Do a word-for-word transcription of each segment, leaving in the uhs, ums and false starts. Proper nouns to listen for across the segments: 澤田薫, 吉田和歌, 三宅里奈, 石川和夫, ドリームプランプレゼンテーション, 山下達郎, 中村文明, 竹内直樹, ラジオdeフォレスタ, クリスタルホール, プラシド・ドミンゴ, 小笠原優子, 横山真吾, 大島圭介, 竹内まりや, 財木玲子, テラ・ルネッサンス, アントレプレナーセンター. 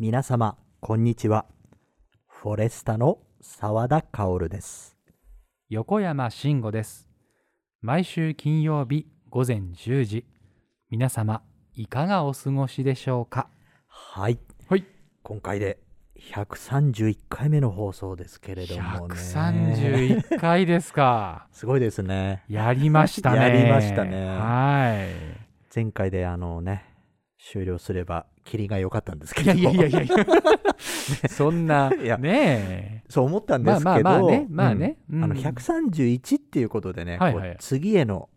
皆様こんにちは。フォレスタの澤田薫です。横山真吾です。毎週金曜日午前じゅうじ、皆様いかがお過ごしでしょうか。はい、はい、今回でひゃくさんじゅういっかいめの放送ですけれどもね。ひゃくさんじゅういっかいですか。すごいですね。やりましたね。やりましたね。はい。前回であのね、終了すればキリが良かったんですけど。いやいやいやいや。そんな、いやねえ。そう思ったんですけど、まあまあまあね、まあね、うん、あのひゃくさんじゅういちっていうことでね、はいはい、こう次への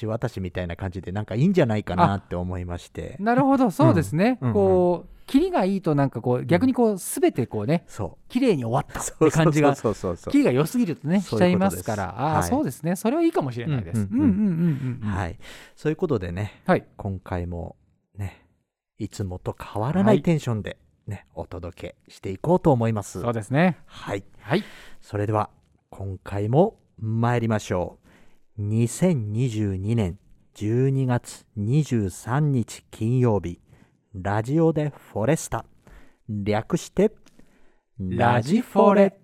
橋渡しみたいな感じでなんかいいんじゃないかなって思いまして。なるほど、そうですね。うん、こう。うんうん、キリがいいとなんかこう逆にこうすべてこうね、綺麗に終わったって感じが、キリが良すぎるとねしちゃいますから、あ、そうですね、それはいいかもしれないです。はい、そういうことでね、今回もねいつもと変わらないテンションでねお届けしていこうと思います。そうですね。はいはい、それでは今回も参りましょう。にせんにじゅうにねんじゅうにがつにじゅうさんにち金曜日、ラジオでフォレスタ、略してラジフォレ。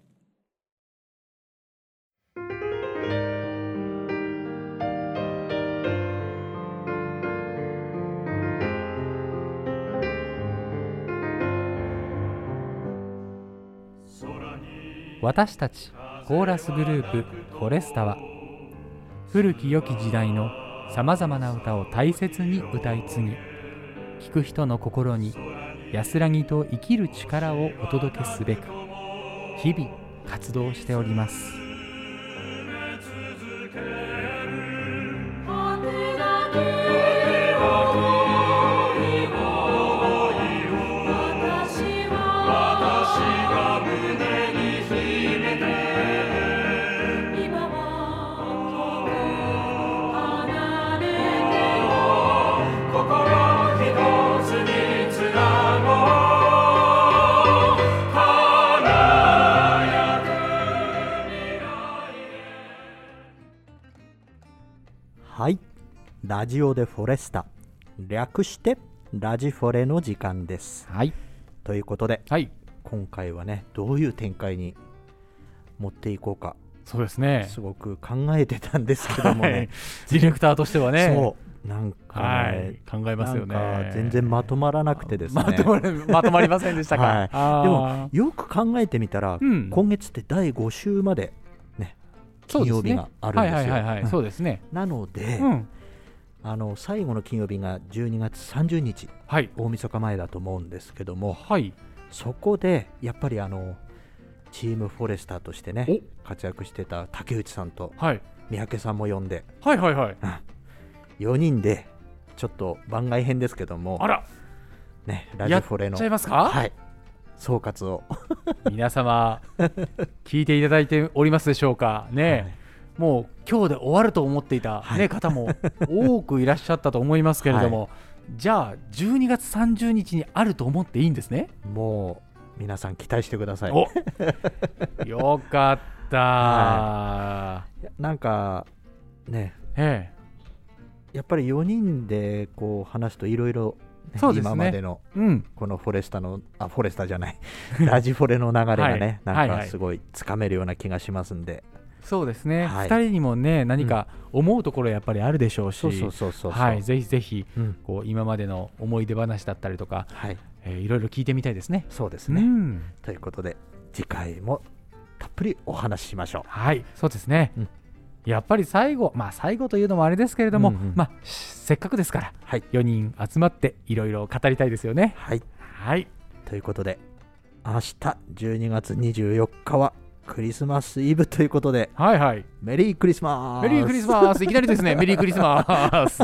私たちコーラスグループフォレスタは、古き良き時代のさまざまな歌を大切に歌い継ぎ、聴く人の心に安らぎと生きる力をお届けすべく日々活動しております。ラジオでフォレスタ、略してラジフォレの時間です。はい。ということで、はい、今回はね、どういう展開に持っていこうか。そうですね。すごく考えてたんですけどもね。はい、ディレクターとしてはね。そう。なんか、ね、はい、考えますよね。なんか全然まとまらなくてですね。まとまり、まとまりませんでしたか。はい、あ、でもよく考えてみたら、うん、今月ってだいご週までね、金曜日があるんですよ。はいはいはい、そうですね。なので。うん、あの最後の金曜日がじゅうにがつさんじゅうにち、はい、大晦日前だと思うんですけども、はい、そこでやっぱりあのチームフォレスターとしてね活躍してた竹内さんと三宅さんも呼んで、はいはいはいはい、よにんでちょっと番外編ですけども、あら、ね、ラジフォレのやっちゃいますか、はい、総括を皆様聞いていただいておりますでしょうかね、はい、もう今日で終わると思っていた、ね、はい、方も多くいらっしゃったと思いますけれども、はい、じゃあじゅうにがつさんじゅうにちにあると思っていいんですね。もう皆さん期待してください。およかった、はい、なんかね、ええ、やっぱりよにんでこう話すといろいろ今までのこのフォレスタの、うん、あ、フォレスタじゃないラジフォレの流れがね、はい、なんかすごいつかめるような気がしますんで、そうですね、はい、ふたりにもね何か思うところやっぱりあるでしょうし、ぜひぜひこう今までの思い出話だったりとか、はい、えー、いろいろ聞いてみたいですね。そうですね、うん、ということで次回もたっぷりお話ししましょう。はい、そうですね、うん、やっぱり最後、まあ最後というのもあれですけれども、うんうん、まあ、せっかくですから、はい、よにん集まっていろいろ語りたいですよね。はい、はい、ということで明日じゅうにがつにじゅうよっかはクリスマスイブということで、はいはい、メリークリスマス、メリークリスマス、いきなりですねメリークリスマス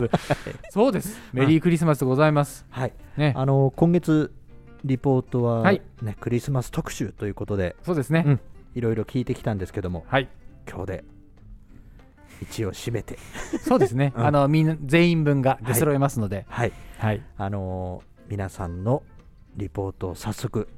そうです、メリークリスマスでございます、はい、ね、あの今月リポートは、ね、はい、クリスマス特集ということで、そうですね、うん、いろいろ聞いてきたんですけども、はい、今日で一応締めてそうですね、うん、あのみんな全員分が出揃えますので、はいはいはい、あのー、皆さんのリポートを早速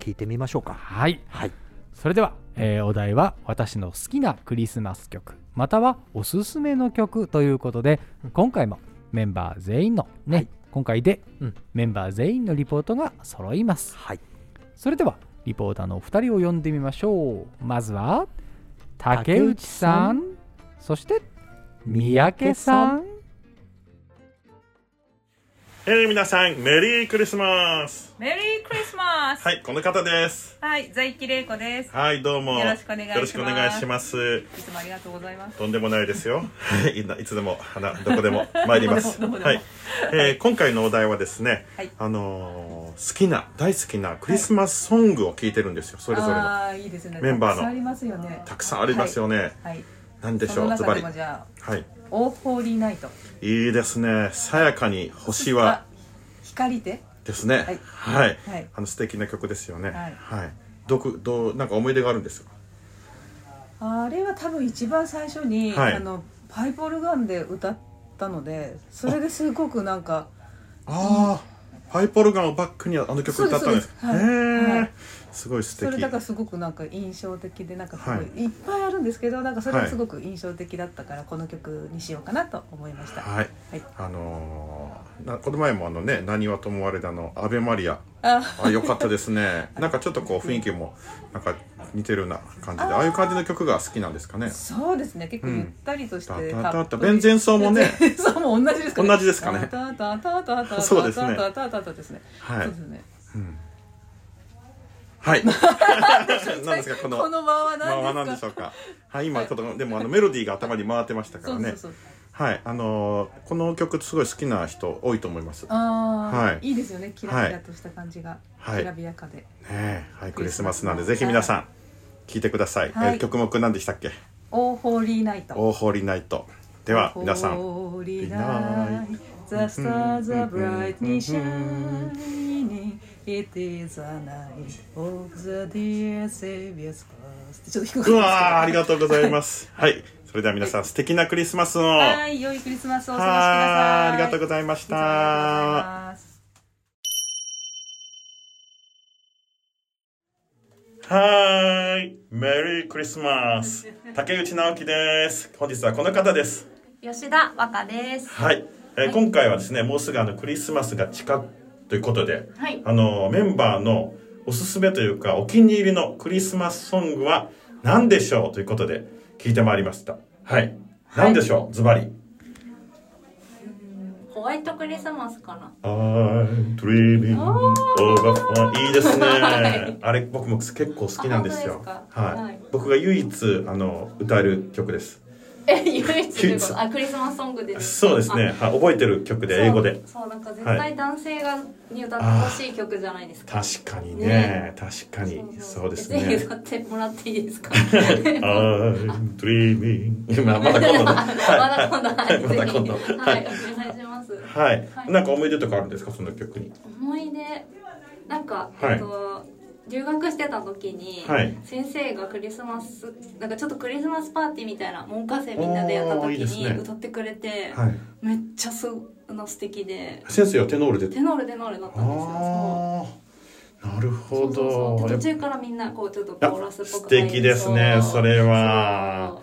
聞いてみましょうか。はい、はい、それでは、えー、お題は私の好きなクリスマス曲またはおすすめの曲ということで、今回もメンバー全員の、ね、はい、今回で、うん、メンバー全員のリポートが揃います。はい。それではリポーターのお二人を呼んでみましょう。まずは竹内さん、そして三宅さん。えー、皆さんメリークリスマス。メリークリスマス。はい、この方です。はい、財木玲子です。はい、どうもよろしくお願いします。よろしくお願いします。いつもありがとうございます。とんでもないですよ。い, いつでもどこでも参ります。はい、えー。今回のお題はですね、はい、あのー、好きな大好きなクリスマスソングを聞いてるんですよ。それぞれの、はい、いいですね、メンバーのたくさんありますよね。たくさんありますよね。はい。なんでしょう、ズバリ。はい。オーホーリーナイト、いいですね、さやかに星は光でですね、はい、はいはい、あの素敵な曲ですよね、はい、はい、どくどうなんか思い出があるんですか。あれは多分一番最初に、はい、あのパイプオルガンで歌ったので、それですごくなんかああ、うん、パイプオルガンをバックにあの曲歌ったんですか。へえ、すごい素敵。それだからすごくなんか印象的で、なんかすごい、はい、いっぱいあるんですけど、なんかそれがすごく印象的だったから、はい、この曲にしようかなと思いました。はい。はい、あのー、なこの前もあのね、何はともあれだのアベマリア、ああ良かったですね。なんかちょっとこう雰囲気もなんか似てるような感じで、ああいう感じの曲が好きなんですかね。そうですね。結構ゆったりとして、うん、たたたたベンゼンソーもね、ベンゼンソーも同じですかね。同じですかね。たたたたたそうですね。たたたたですね。はい。そうですね。うん。はい、何ですかこのこの間は何ですか。でしょうか。はい、今ちょっとでもあのメロディーが頭に回ってましたからね。そうそうそう、はい、あのー、この曲すごい好きな人多いと思います。ああ、はい、いいですよね、キラキラとした感じが、はい、きらびやかで。ねえ、はい、クリスマスなんでぜひ皆さん聞いてください。はい、えー、曲目何でしたっけ？オーホーリーナイト。オーホーリーナイト。では皆さん。オーホーリーナイト。The stars are brightly shining. It is a night of the dear Savior's birth. ちょっと低くなってますけど。うわー、ありがとうございます。はい、それでは皆さん、はい、素敵なクリスマスを。はい、良いクリスマスをお過ごしください。ありがとうございました。はい、メリークリスマス。竹内直樹です。本日はこの方です。吉田和歌です。はい。えーはい、今回はですね、もうすぐあのクリスマスが近くということで、はい、あのメンバーのおすすめというかお気に入りのクリスマスソングは何でしょうということで聞いてまいりました。はい。何でしょう、はい、ズバリ。ホワイトクリスマスかな。I'm dreaming of fun。いいですね、はい。あれ僕も結構好きなんですよ。はい、はい。僕が唯一あの歌える曲です。え、唯一とあクリスマスソングです。そうですね。はい、覚えてる曲で英語で。そう、そうなんか絶対男性がに歌ってほしい曲じゃないですか。確かにね、ね、確かにそうそうそう、そうですね。ぜひ歌ってもらっていいですか。I'm dreaming。まあまだ今度、まだ今度、はい、まだ今度、はい、お願いします。はい、はい、なんか思い出とかあるんですか、その曲に。思い出、なんか、はい、えっと。留学してた時に、はい、先生がクリスマスなんかちょっとクリスマスパーティーみたいな文科生みんなでやった時に歌ってくれて、いいですね、はい、めっちゃすの素敵で、先生はテノールでテノールテノールだったんですよ。ああ、なるほど。そうそうそう、途中からみんなこうちょっとコーラスっぽく、素敵ですね、それは。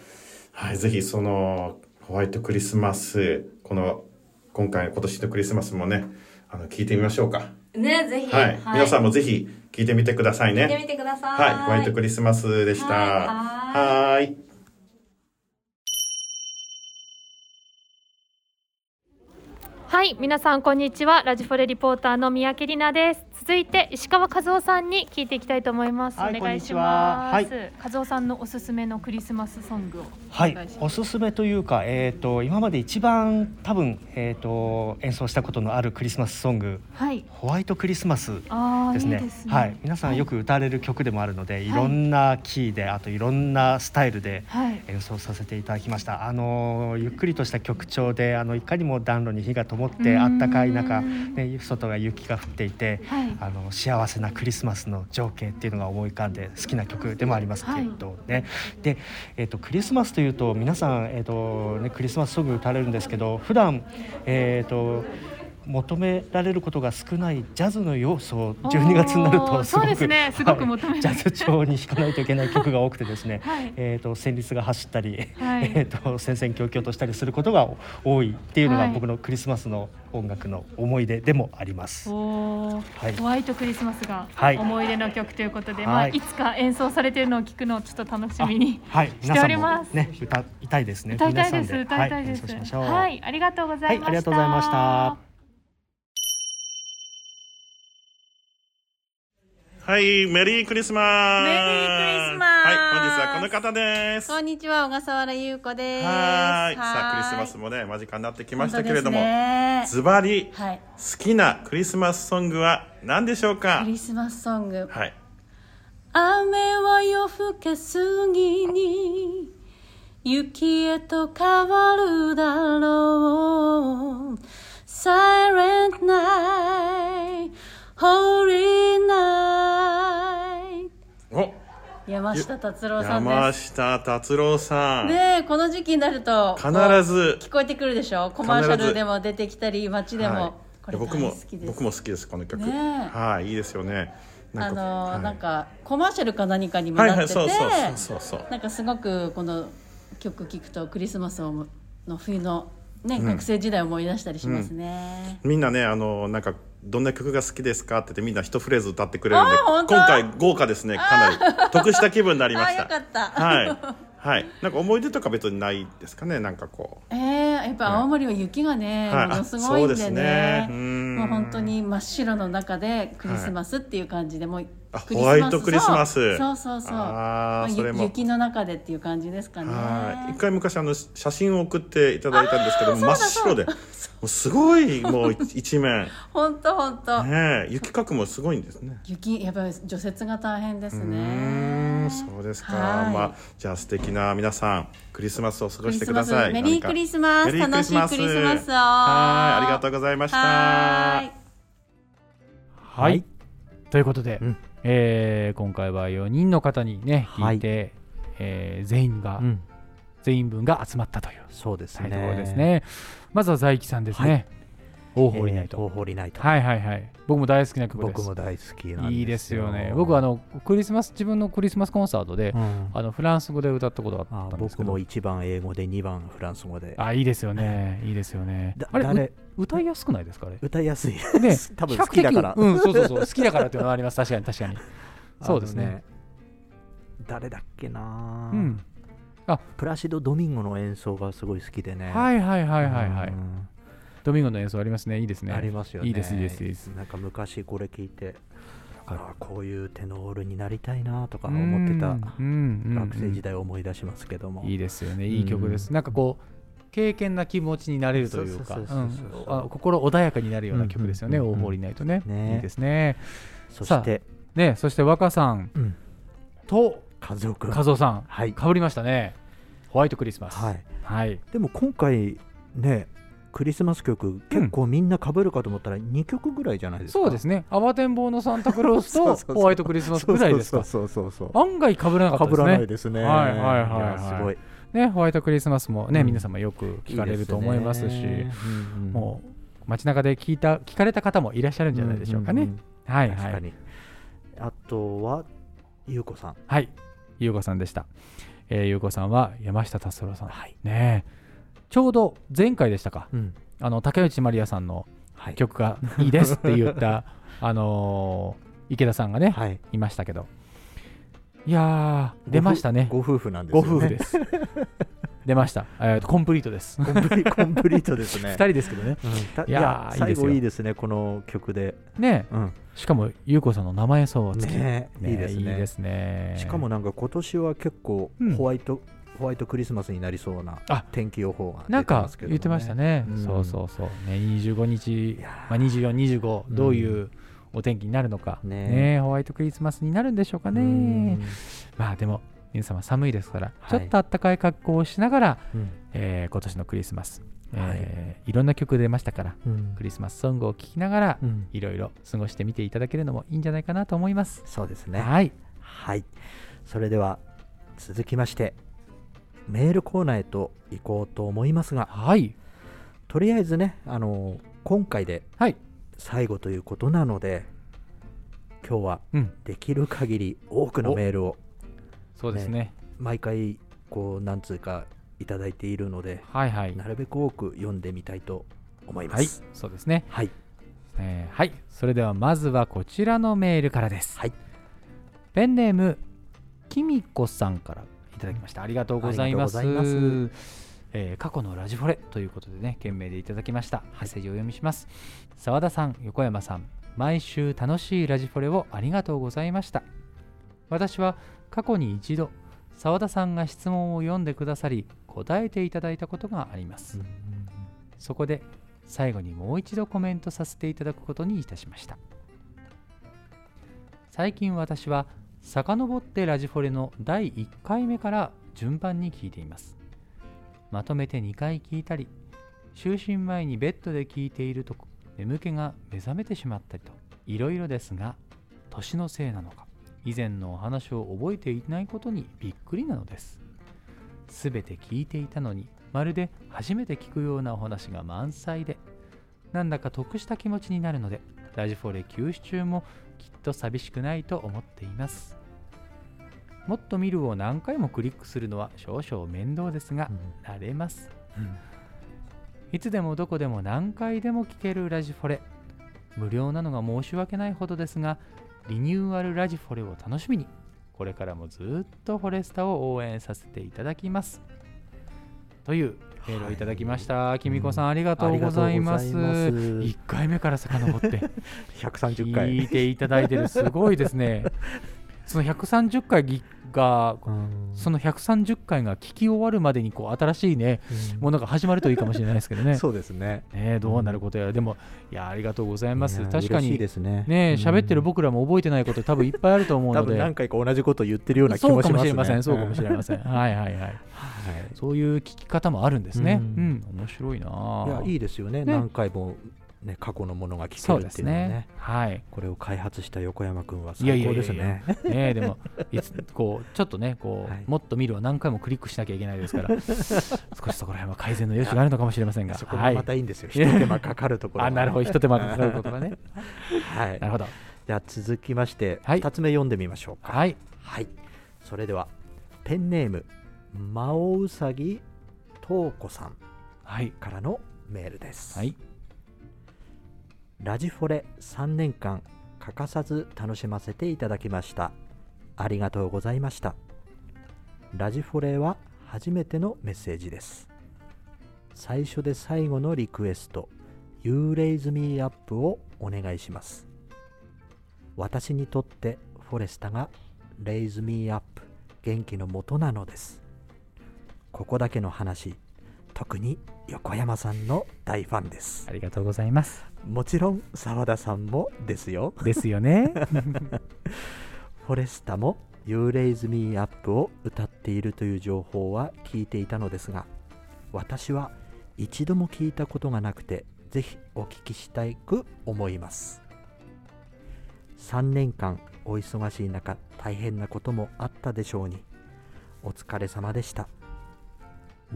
はい、ぜひそのホワイトクリスマス、この今回今年のクリスマスもね、あの聞いてみましょうかね、ぜひ、はい、はい、皆さんもぜひ聞いてみてくださいね。聞いてみてください。はい、ホワイトクリスマスでした。はい、はーい、はい、皆さんこんにちは。ラジフォレリポーターの三宅里奈です。続いて石川和夫さんに聞いていきたいと思います。はい、お願いします。はい、和夫さんのおすすめのクリスマスソングをお願いします。はい、おすすめというか、えー、と今まで一番多分、えー、と演奏したことのあるクリスマスソング、はい、ホワイトクリスマスですね。いいですね、はい、皆さんよく歌われる曲でもあるので、はい、いろんなキーで、あといろんなスタイルで演奏させていただきました。はい、あのゆっくりとした曲調で、あのいかにも暖炉に火が灯ってあったかい中、ね、外が雪が降っていて、はい、あの幸せなクリスマスの情景っていうのが思い浮かんで好きな曲でもありますけどね。はい、で、えー、とクリスマスというと皆さん、えーとね、クリスマスソング歌われるんですけど、普段、えーと求められることが少ないジャズの要素をじゅうにがつになるとすごく、ねすごく求め、はい、ジャズ調に弾かないといけない曲が多くてですね、はい、えーと、旋律が走ったり、はい、えーと、戦々恐々としたりすることが多いっていうのが僕のクリスマスの音楽の思い出でもあります、はい、おはい、ホワイトクリスマスが思い出の曲ということで、はい、まあ、いつか演奏されているのを聞くのをちょっと楽しみに、はい、しております。ね、歌いたいですね。歌いたいです。歌いたいです。はい、ありがとうございました。ありがとうございました。はい、メリークリスマス。メリークリスマス。はい、本日はこの方です。こんにちは、小笠原優子です。はい。さあ、クリスマスもね、間近になってきましたけれども、ズバリ、好きなクリスマスソングは何でしょうか？クリスマスソング。はい。雨は夜更け過ぎに、雪へと変わるだろう。Silent Night, Holy Night。山下達郎さんです。山下達郎さん、ね、この時期になると必ず聞こえてくるでしょ。コマーシャルでも出てきたり街でも、はい、これ大好きです。僕も、僕も好きですこの曲、ね、はい、いいですよね。なんか、あのーはい、なんかコマーシャルか何かにもなってて、なんかすごくこの曲聴くとクリスマスの冬の、ね、うん、学生時代を思い出したりしますね、うん、みんなね、あのー、なんかどんな曲が好きですかって言ってみんな一フレーズ歌ってくれるんで、今回豪華ですね。かなり得した気分になりました。あ、よかった。はい、はい、なんか思い出とか別にないですかね。なんかこう、えー、やっぱ青森は雪がね、はい、ものすごいんで ね, そうですね。うん、もう本当に真っ白の中でクリスマスっていう感じで、もうホワイトクリスマス、そうそうそう、あ、それも雪の中でっていう感じですかね。はい、一回昔あの写真を送っていただいたんですけど、真っ白でもうすごいもう一面本当本当、ね、雪かくもすごいんですね。雪やっぱり除雪が大変ですね。うーん、そうですか。まあ、じゃあ素敵な皆さんクリスマスを過ごしてください。メリークリスマス。楽しいクリスマスを。はい、ありがとうございました。はい、はい、ということで、うん、えー、今回はよにんの方にね聞いて、はい、えー、全員が、うん、全員分が集まったという、そうですね、ところですね。まずは財木さんですね。大ホーリーナイト。大ホーリーナイト。はいはいはい。僕も大好きな曲です。僕も大好きなんですよ。いいですよね。僕はあのクリスマス、自分のクリスマスコンサートで、うん、あのフランス語で歌ったことがあったんですけど。僕もいちばん英語でにばんフランス語で。あ、いいですよね。いいですよね。あれ誰歌いやすくないですかね。歌いやすい。ね、多分好きだから。うん、そうそうそう。好きだからっていうのがあります。確かに確かに。そうですね。誰だっけな。うん。あ、プラシド・ドミンゴの演奏がすごい好きでね。はいはいはいはいはい。うん、ドミンゴの演奏ありますね。いいですね。ありますよね。いいですいいですいいです。なんか昔これ聞いて、あ、こういうテノールになりたいなとか思ってた学生時代を思い出しますけども、うんうんうん、いいですよね。いい曲です、うん、なんかこう敬虔な気持ちになれるというか、心穏やかになるような曲ですよね、うんうんうんうん、大ホーリーナイト ね, ねいいですね。そしてね、そして若さん、うん、と和夫君、和夫さん、はい、かぶりましたね。ホワイトクリスマス、はいはい、でも今回ねクリスマス曲結構みんな被るかと思ったらにきょくぐらいじゃないですか、うん、そうですね。慌てんぼうのサンタクロースとホワイトクリスマスぐらいですか。そうそうそうそう、案外被らなかったですね。被らないですね。はいはいはい、はい、すごいね。ホワイトクリスマスもね、うん、皆様よく聞かれると思いますし、いいですね、うんうん、もう街中で聞いた聞かれた方もいらっしゃるんじゃないでしょうかね、うんうんうん、はいはい、確かに。あとは優子さん、はい、優子さんでした。えー、優子さんは山下達郎さん、はい、ねえ、ちょうど前回でしたか、うん、あの竹内まりやさんの曲がいいですって言った、はい、あのー、池田さんがね、はい、いましたけど、いや出ましたね。ご夫婦なんですよね。ご夫婦です出ました、えー、コンプリートです。コンプリ、コンプリートですねふたりですけどね、うん、いやいや最後いいですねこの曲でね、うん、しかも優子さんの生演奏は付き、ねね、いいですね、いいですね。しかもなんか今年は結構ホワイト、うん、ホワイトクリスマスになりそうな天気予報が出てますけど、ね、なんか言ってましたね、うん、そうそうそう、ね、にじゅうごにち、まあ、にじゅうよん、にじゅうごどういうお天気になるのか、うん、ねね、ホワイトクリスマスになるんでしょうかね、うん、まあでも皆様寒いですから、はい、ちょっと暖かい格好をしながら、うん、えー、今年のクリスマス、はい、えー、いろんな曲出ましたから、うん、クリスマスソングを聴きながら、うん、いろいろ過ごしてみていただけるのもいいんじゃないかなと思います。そうですね、はい、はい、それでは続きましてメールコーナーへと行こうと思いますが、はい、とりあえずね、あの今回で最後ということなので、はい、今日はできる限り多くのメールを、ね、そうですね、毎回こう何通かいただいているので、はいはい、なるべく多く読んでみたいと思います。はい、そうですね。はい、えー、はい、それではまずはこちらのメールからです。はい、ペンネームきみこさんからいただきました。ありがとうございます。えー、過去のラジフォレということでね、件名でいただきました。メッセージをお読みします。澤田さん、横山さん、毎週楽しいラジフォレをありがとうございました。私は過去に一度澤田さんが質問を読んでくださり答えていただいたことがあります。うん、そこで最後にもう一度コメントさせていただくことにいたしました。最近私は遡ってラジフォレのだいいっかいめから順番に聞いています。まとめてにかい聞いたり、就寝前にベッドで聞いていると眠気が目覚めてしまったりと、いろいろですが、年のせいなのか、以前のお話を覚えていないことにびっくりなのです。すべて聞いていたのに、まるで初めて聞くようなお話が満載で、なんだか得した気持ちになるので、ラジフォレ休止中もきっと寂しくないと思っています。もっと見るを何回もクリックするのは少々面倒ですが、うん、慣れます、うん、いつでもどこでも何回でも聞けるラジフォレ、無料なのが申し訳ないほどですが、リニューアルラジフォレを楽しみにこれからもずっとフォレスタを応援させていただきますというメールをいただきました。きみこさん、ありがとうございます。いっかいめから遡ってひゃくさんじゅっかい聞いていただいてる、すごいですね。そのひゃくさんじゅっかいが、そのひゃくさんじゅっかいが聞き終わるまでにこう新しいね、うん、ものが始まるといいかもしれないですけどね。そうですね。ね、どうなることやら、うん、でもいや、ありがとうございます。確かに嬉しいですね。ね、喋ってる僕らも覚えてないこと多分いっぱいあると思うので、多分何回か同じこと言ってるような気もしますね。そうかもしれません。そうかもしれません。はいはいはい、はい。そういう聞き方もあるんですね。うん、うん、面白いな。いや、いいですよね。ね、何回も。ね、過去のものが聞けるっていうのは ね, うね、はい、これを開発した横山君は最高ですね。でもいつこうちょっとねこう、はい、もっと見るを何回もクリックしなきゃいけないですから、少しそこら辺は改善の余地があるのかもしれませんが、そこもまたいいんですよ、はい、一手間かかるところ。あ、なるほど、一手間かかることがね、はい、なるほど。じゃあ続きまして、はい、ふたつめ読んでみましょうか。はい、はい、それではペンネームまおうさぎとうこさんからのメールです。はい、ラジフォレさんねんかん欠かさず楽しませていただきました。ありがとうございました。ラジフォレは初めてのメッセージです。最初で最後のリクエスト、 You Raise Me Up をお願いします。私にとってフォレスタが Raise Me Up 元気の元なのです。ここだけの話、特に横山さんの大ファンです。ありがとうございます。もちろん澤田さんもですよ。ですよね。フォレスタも You Raise Me Up を歌っているという情報は聞いていたのですが、私は一度も聞いたことがなくて、ぜひお聞きしたいく思います。さんねんかんお忙しい中、大変なこともあったでしょうに、お疲れ様でした。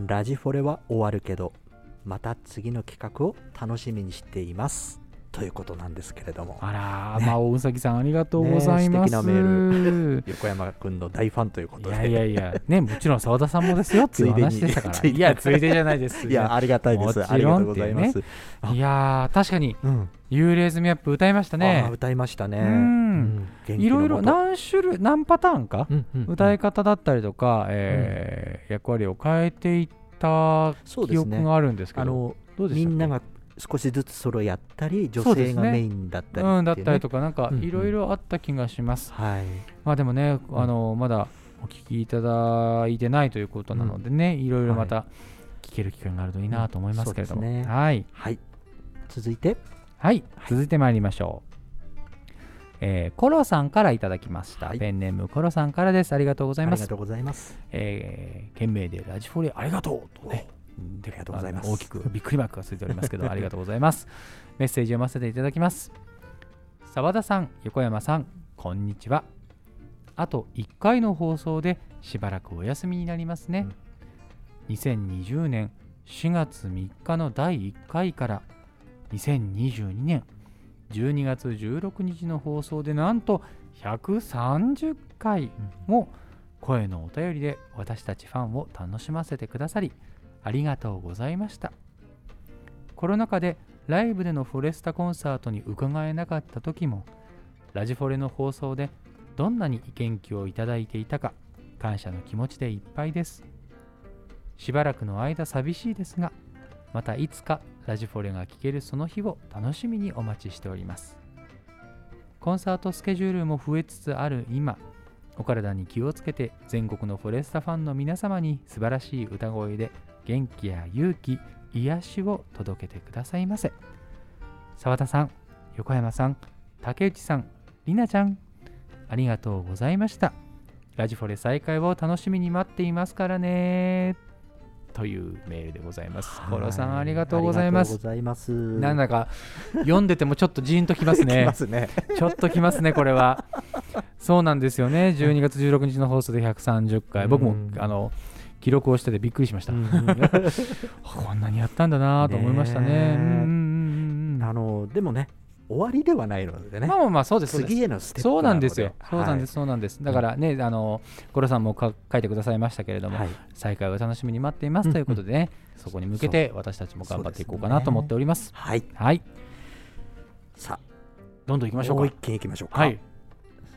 ラジフォレは終わるけど、また次の企画を楽しみにしていますということなんですけれども。あら、まあ大うさぎさん、ありがとうございます。ね、素敵なメール。横山君の大ファンということで。いやいやいや、ね、もちろん澤田さんもですよっていう話でしたから。いや、ついでじゃないです、ね。いや、ありがたいです。ありがとうございます。ね、いや、確かに、うん、幽霊ズミアップ歌いましたね。あ、歌いましたね。うん、いろいろ何種類、何パターンか、うんうんうん、歌い方だったりとか、えーうん、役割を変えていってた記憶があるんですけど、みんなが少しずつソロやったり、女性がメインだったり、ねうん、だったりとか、なんかいろいろあった気がします、うんうんはい、まあでもね、あのまだお聞きいただいてないということなのでね、いろいろまた聞ける機会があるといいなと思いますけれども、うんねはいはい、続いてはい続いてまいりましょう。えー、コロさんからいただきました、はい、ペンネームコロさんからです。ありがとうございます。ありがとうございます。えー、件名でラジフォレありがとうとね、ありがとうございます。大きくびっくりマークがついておりますけどありがとうございます。メッセージを読ませていただきます。澤田さん、横山さん、こんにちは。あといっかいの放送でしばらくお休みになりますね、うん、にせんにじゅうねんしがつみっかのだいいっかいからにせんにじゅうにねんじゅうにがつじゅうろくにちの放送でなんとひゃくさんじゅっかいも声のお便りで私たちファンを楽しませてくださりありがとうございました。コロナ禍でライブでのフォレスタコンサートに伺えなかった時もラジフォレの放送でどんなに元気をいただいていたか感謝の気持ちでいっぱいです。しばらくの間寂しいですがまたいつかラジフォレが聴けるその日を楽しみにお待ちしております。コンサートスケジュールも増えつつある今お体に気をつけて全国のフォレスタファンの皆様に素晴らしい歌声で元気や勇気癒しを届けてくださいませ。澤田さん、横山さん、竹内さん、りなちゃんありがとうございました。ラジフォレ再開を楽しみに待っていますからねというメールでございます。コロさんありがとうございます。なんだか読んでてもちょっとジーンときます ね, ますねちょっときますねこれはそうなんですよね。じゅうにがつじゅうろくにちの放送でひゃくさんじゅっかい僕もあの記録をしててびっくりしましたこんなにやったんだなと思いましたね。ねうんあのでもね終わりではないのでね。まあまあそうです。次へのステップ。そうなんですよ。そうなんです、はい、そうなんです。だからね、うん、あのコロさんも書いてくださいましたけれども、はい、再開を楽しみに待っていますということでね、うんうん、そこに向けて私たちも頑張っていこうかなと思っております。はい、はい。さあ、どんどん行きましょうか。もう一件行きましょうか。はい。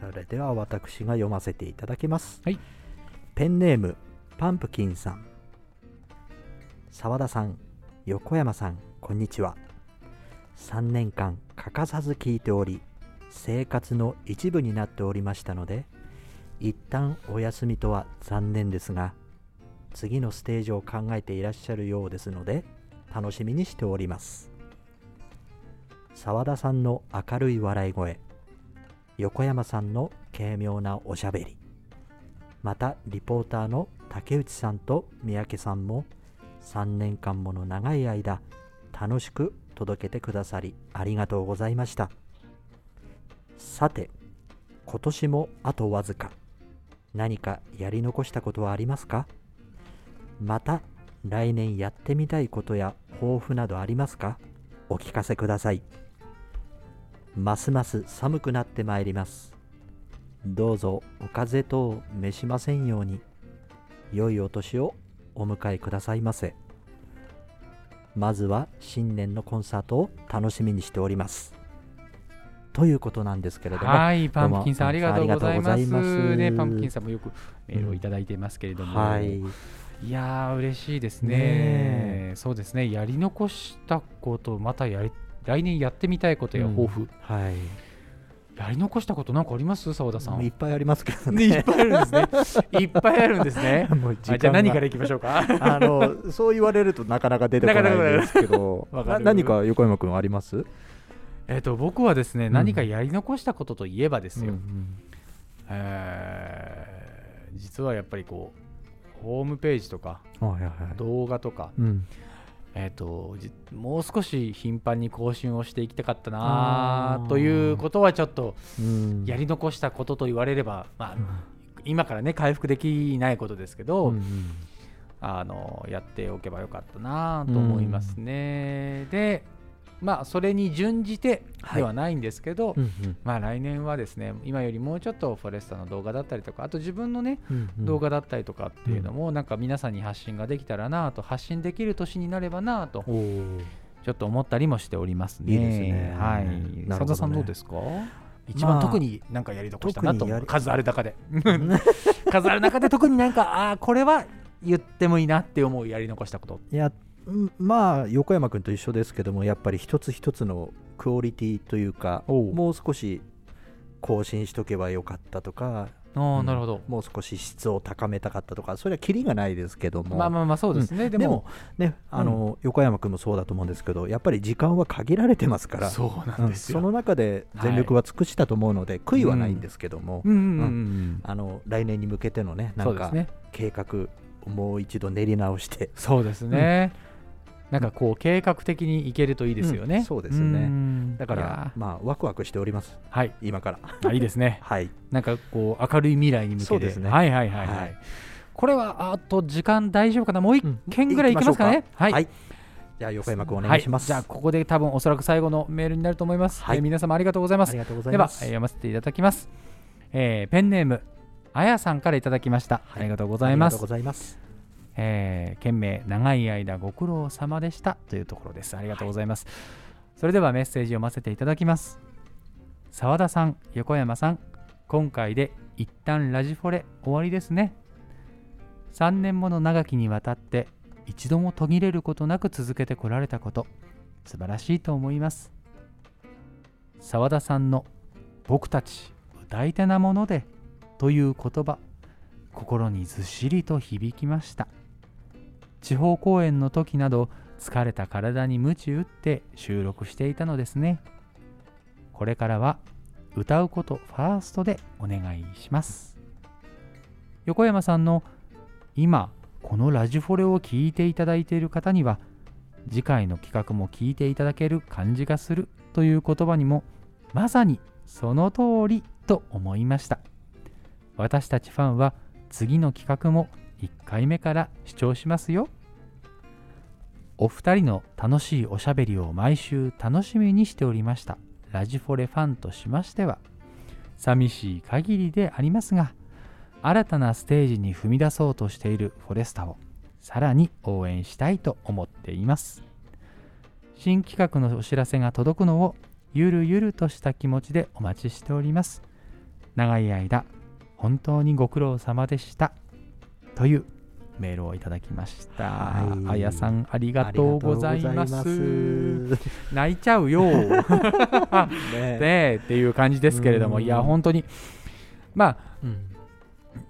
それでは私が読ませていただきます。はい。ペンネームパンプキンさん、澤田さん、横山さん、こんにちは。さんねんかん欠かさず聞いており生活の一部になっておりましたので一旦お休みとは残念ですが次のステージを考えていらっしゃるようですので楽しみにしております。澤田さんの明るい笑い声、横山さんの軽妙なおしゃべり、またリポーターの竹内さんと三宅さんもさんねんかんもの長い間楽しく届けてくださりありがとうございました。さて今年もあとわずか、何かやり残したことはありますか？また来年やってみたいことや抱負などありますか？お聞かせください。ますます寒くなってまいります。どうぞお風邪等を召しませんように良いお年をお迎えくださいませ。まずは新年のコンサートを楽しみにしておりますということなんですけれども、はい、パンプキンさんありがとうございます。ね、パンプキンさんもよくメールをいただいていますけれども、うんはい、いや嬉しいです ね, ねそうですね。やり残したことまたやり来年やってみたいことや抱負、うんはい、やり残したことなんかあります？澤田さんいっぱいありますけどね。いっぱいあるんですねいっぱいあるんですねもう時間がじゃあ何からいきましょうかあのそう言われるとなかなか出てこないですけどなかなかな何か横山君あります？えーと僕はですね、うん、何かやり残したことといえばですよ、うんうんえー、実はやっぱりこうホームページとか、はいはい、動画とか、うんえー、ともう少し頻繁に更新をしていきたかったなということはちょっとやり残したことと言われれば、まあ、今からね回復できないことですけど、うんうん、あのやっておけばよかったなと思いますね、うん、で、まあ、それに準じてではないんですけど、はいうんうんまあ、来年はですね今よりもうちょっとフォレスタの動画だったりとかあと自分のね、うんうん、動画だったりとかっていうのもなんか皆さんに発信ができたらなと発信できる年になればなとちょっと思ったりもしておりますね。いいですね、はいね、佐田さんどうですか？一番特に何かやり残したなと思う、まあ、数ある中で数ある中で特になんかあこれは言ってもいいなって思うやり残したこと。いやまあ横山君と一緒ですけどもやっぱり一つ一つのクオリティというかもう少し更新しとけばよかったとかあなるほど、うん、もう少し質を高めたかったとかそれはキリがないですけどもまあまあまあそうですね、うん、でも、でもねあの、うん、横山君もそうだと思うんですけどやっぱり時間は限られてますからそうなんですよ、うん、その中で全力は尽くしたと思うので、はい、悔いはないんですけども来年に向けてのねなんか計画をもう一度練り直してそうですね、うんなんかこう計画的にいけるといいですよね、うん、そうですね。だからまあワクワクしております、はい、今からいいですねはいなんかこう明るい未来に向けてそうですねはいはいはい、はいはい、これはあと時間大丈夫かなもういっけんぐらいいけますかね、うん、いきましょうかはい、はい、では横山君お願いします、はい、じゃあここで多分おそらく最後のメールになると思います、はい、えー、皆様ありがとうございます。では読ませていただきます、えー、ペンネームあやさんからいただきました、はい、ありがとうございます。件名長い間ご苦労様でしたというところです。ありがとうございます、はい、それではメッセージ読ませていただきます。澤田さん、横山さん、今回で一旦ラジフォレ終わりですね。さんねんもの長きにわたって一度も途切れることなく続けてこられたこと、素晴らしいと思います。澤田さんの僕たち歌い手なものでという言葉、心にずっしりと響きました。地方公演の時など疲れた体に鞭打って収録していたのですね。これからは歌うことファーストでお願いします。横山さんの今このラジフォレを聞いていただいている方には、次回の企画も聞いていただける感じがするという言葉にも、まさにその通りと思いました。私たちファンは次の企画もいっかいめから視聴しますよ。お二人の楽しいおしゃべりを毎週楽しみにしておりましたラジフォレファンとしましては、寂しい限りでありますが、新たなステージに踏み出そうとしているフォレスタをさらに応援したいと思っています。新企画のお知らせが届くのをゆるゆるとした気持ちでお待ちしております。長い間本当にご苦労様でしたというメールをいただきました、はい、あやさんありがとうございます。泣いちゃうよねっていう感じですけれども、いや本当にまあ、うん、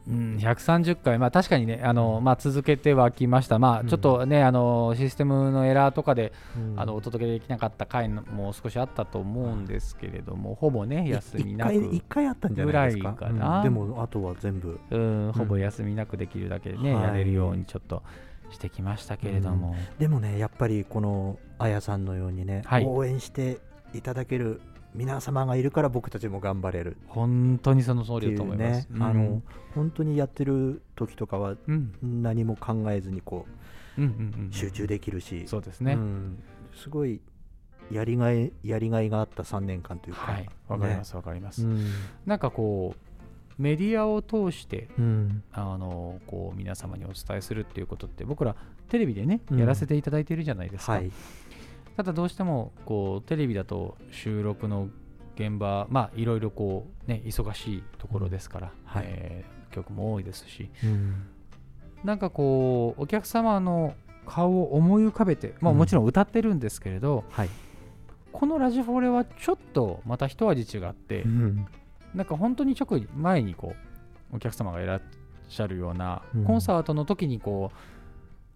うん、ひゃくさんじゅっかい、まあ、確かにね、あの、まあ、続けてはきました、まあ、ちょっとね、うん、あのシステムのエラーとかで、うん、あのお届けできなかった回も少しあったと思うんですけれども、ほぼね休みなくいっかいあったんじゃないですかぐらいかな、うん、でもあとは全部、うん、ほぼ休みなくできるだけでね、うん、やれるようにちょっとしてきましたけれども、はい、うん、でもねやっぱりこのあやさんのようにね、はい、応援していただける皆様がいるから僕たちも頑張れる。本当にその通りだと思います、うん、あの本当にやってる時とかは何も考えずにこう、うんうんうん、集中できるし、そうですね、うん、すごいやりがい、やりがいがあったさんねんかんというか、はい、わかります、ね、わかります、うん、なんかこうメディアを通して、うん、あのこう皆様にお伝えするっていうことって僕らテレビでね、うん、やらせていただいているじゃないですか、はい、ただどうしてもこうテレビだと収録の現場、まあいろいろこうね忙しいところですから、はい、えー、曲も多いですし、うん、なんかこうお客様の顔を思い浮かべて、まあ、もちろん歌ってるんですけれど、うん、はい、このラジフォレはちょっとまた一味違って、うん、なんか本当に直前にこうお客様がいらっしゃるような、うん、コンサートの時にこう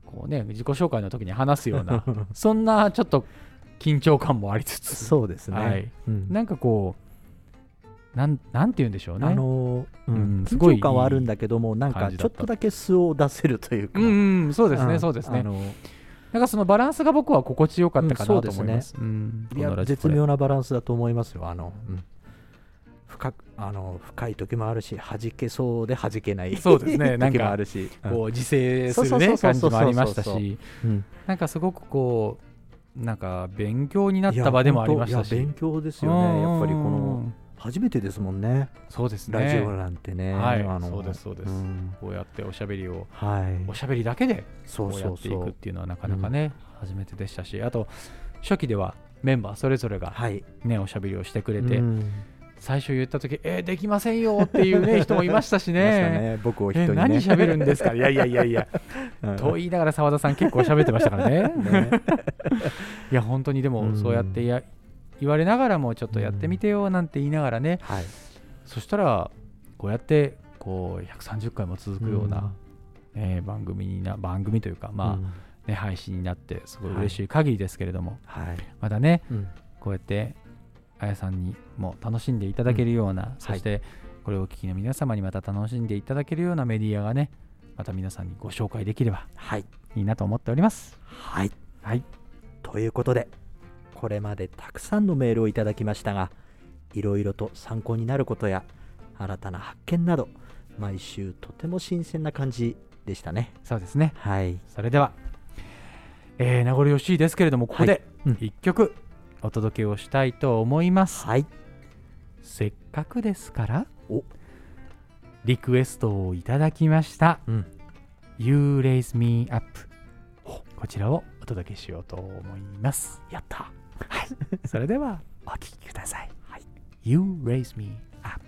こうね、自己紹介の時に話すようなそんなちょっと緊張感もありつつ、そうですね、はい、うん、なんかこうな ん, なんて言うんでしょうね、あのーうん、緊張感はあるんだけども、なんかちょっとだけ素を出せるというか、うんうん、そうですね、そうですね、あのー、なんかそのバランスが僕は心地よかったかなと思います。絶妙なバランスだと思いますよ。あの、うん、深, あの深い時もあるし、弾けそうで弾けない、そうですね時もあるし、なんかこう自制する、ね、感じもありましたし、うん、なんかすごくこうなんか勉強になった場でもありましたし、いや、いや勉強ですよね。やっぱりこの初めてですもんね。そうですね、ラジオなんてね、はい、あのそうですそうです、うん、こうやっておしゃべりを、はい、おしゃべりだけでこうやっていくっていうのはなかなかね、そうそうそう、うん、初めてでしたし、あと初期ではメンバーそれぞれが、ね、はい、おしゃべりをしてくれて、うん、最初言った時、えー、できませんよっていう、ね、人もいましたし ね, ね僕を人に、ね、何喋るんですか、いやいやいやいやと言いながら澤田さん結構喋ってましたから ね, ねいや本当にでもそうやってや、うん、言われながらもちょっとやってみてよなんて言いながらね、うん、はい、そしたらこうやってこうひゃくさんじゅっかいも続くような、うん、えー、番組にな番組というか、まあ、うん、ね、配信になってすごい嬉しい限りですけれども、はい、またね、うん、こうやってあやさんにも楽しんでいただけるような、うん、そしてこれをお聞きの皆様にまた楽しんでいただけるようなメディアがね、また皆さんにご紹介できればいいなと思っております、はいはい、ということでこれまでたくさんのメールをいただきましたが、いろいろと参考になることや新たな発見など、毎週とても新鮮な感じでしたね。そうですね、はい、それではえー、名残惜しいですけれども、ここでいっきょくお届けをしたいと思います、はい、せっかくですからおリクエストをいただきました、うん、You Raise Me Up、 こちらをお届けしようと思います。やった、はい、それではお聴きください、はい、You Raise Me Up。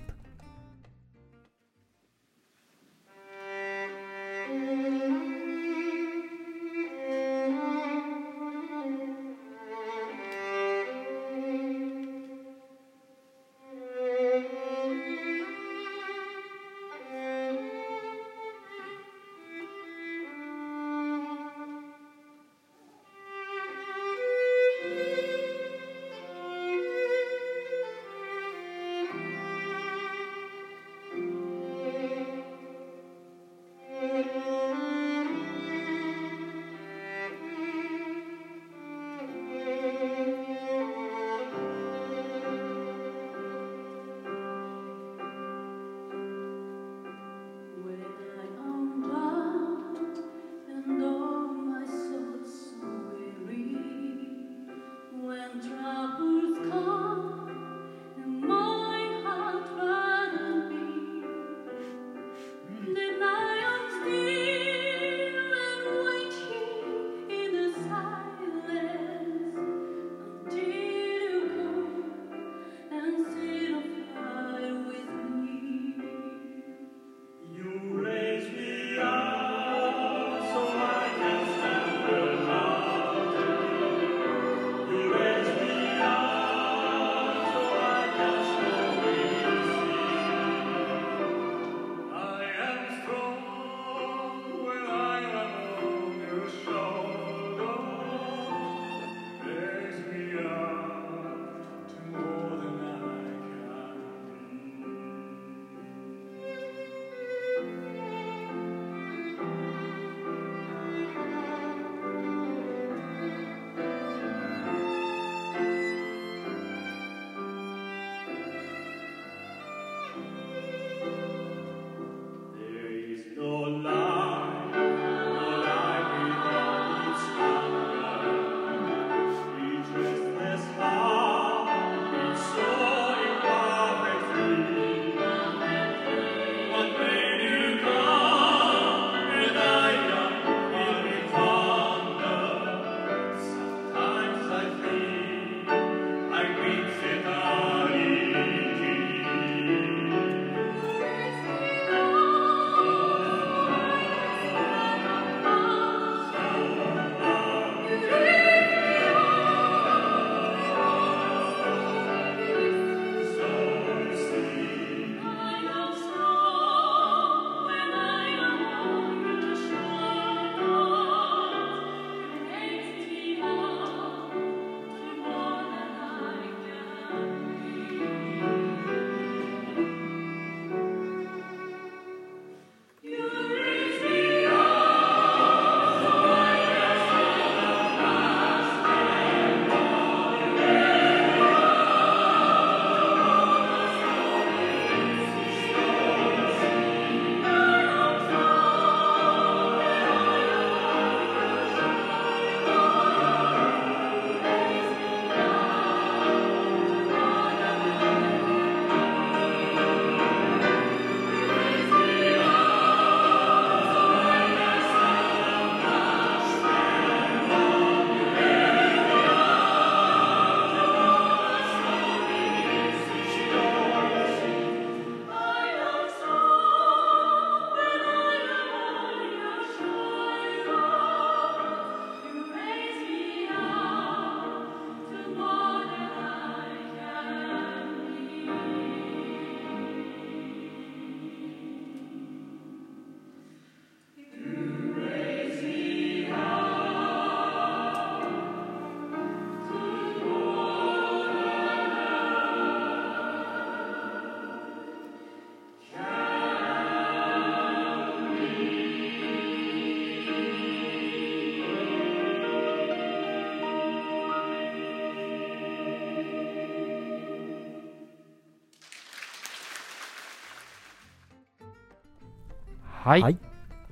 はい、はい、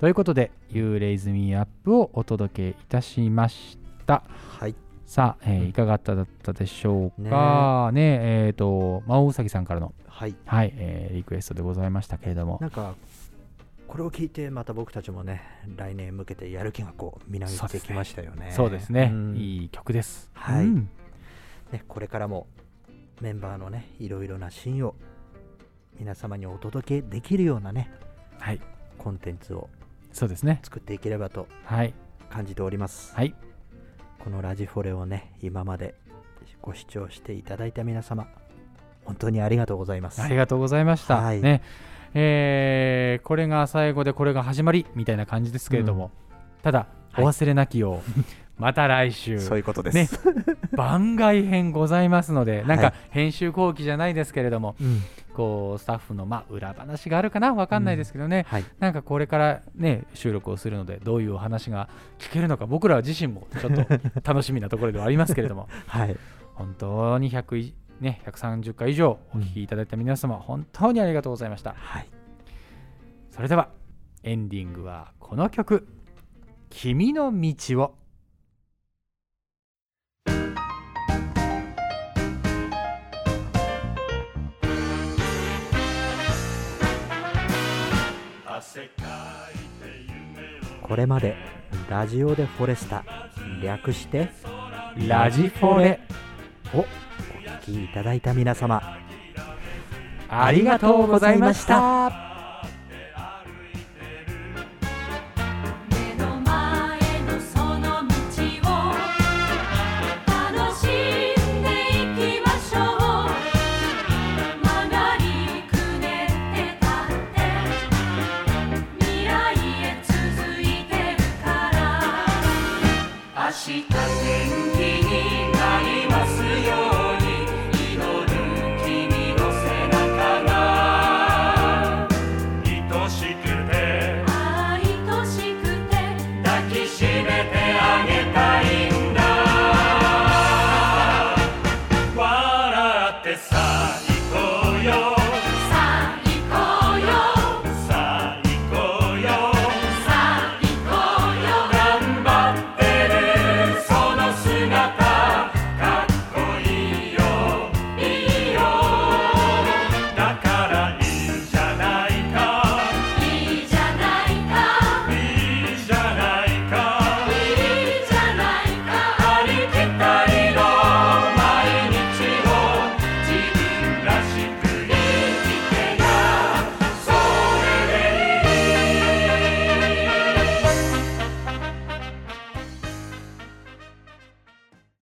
ということで You Raise Me Up をお届けいたしました。はい、さあ、えー、いかがだったでしょうかね。えっと魔王うさぎさんからの、はいはい、えー、リクエストでございましたけれども、なんかこれを聞いてまた僕たちもね、来年向けてやる気がこうみなぎってきましたよね。そうですね、うん、いい曲です。はい、うんね、これからもメンバーのね、いろいろなシーンを皆様にお届けできるようなね、はい、コンテンツをそうですね作っていければと感じております。はい、このラジフォレをね、今までご視聴していただいた皆様、本当にありがとうございます。ありがとうございました。はいね、えー、これが最後でこれが始まりみたいな感じですけれども、うん、ただお忘れなきよう、はい、また来週そういうことです、ね、番外編ございますので、なんか編集後期じゃないですけれども、はい、こうスタッフのまあ裏話があるかな、分かんないですけどね、うん、はい、なんかこれから、ね、収録をするのでどういうお話が聞けるのか、僕ら自身もちょっと楽しみなところではありますけれども、はい、本当にひゃく、ね、ひゃくさんじゅっかい以上お聞きいただいた皆様、うん、本当にありがとうございました。はい、それではエンディングはこの曲、君の道を。これまでラジオでフォレスタ、略してラジフォレをお聞きいただいた皆様、ありがとうございました。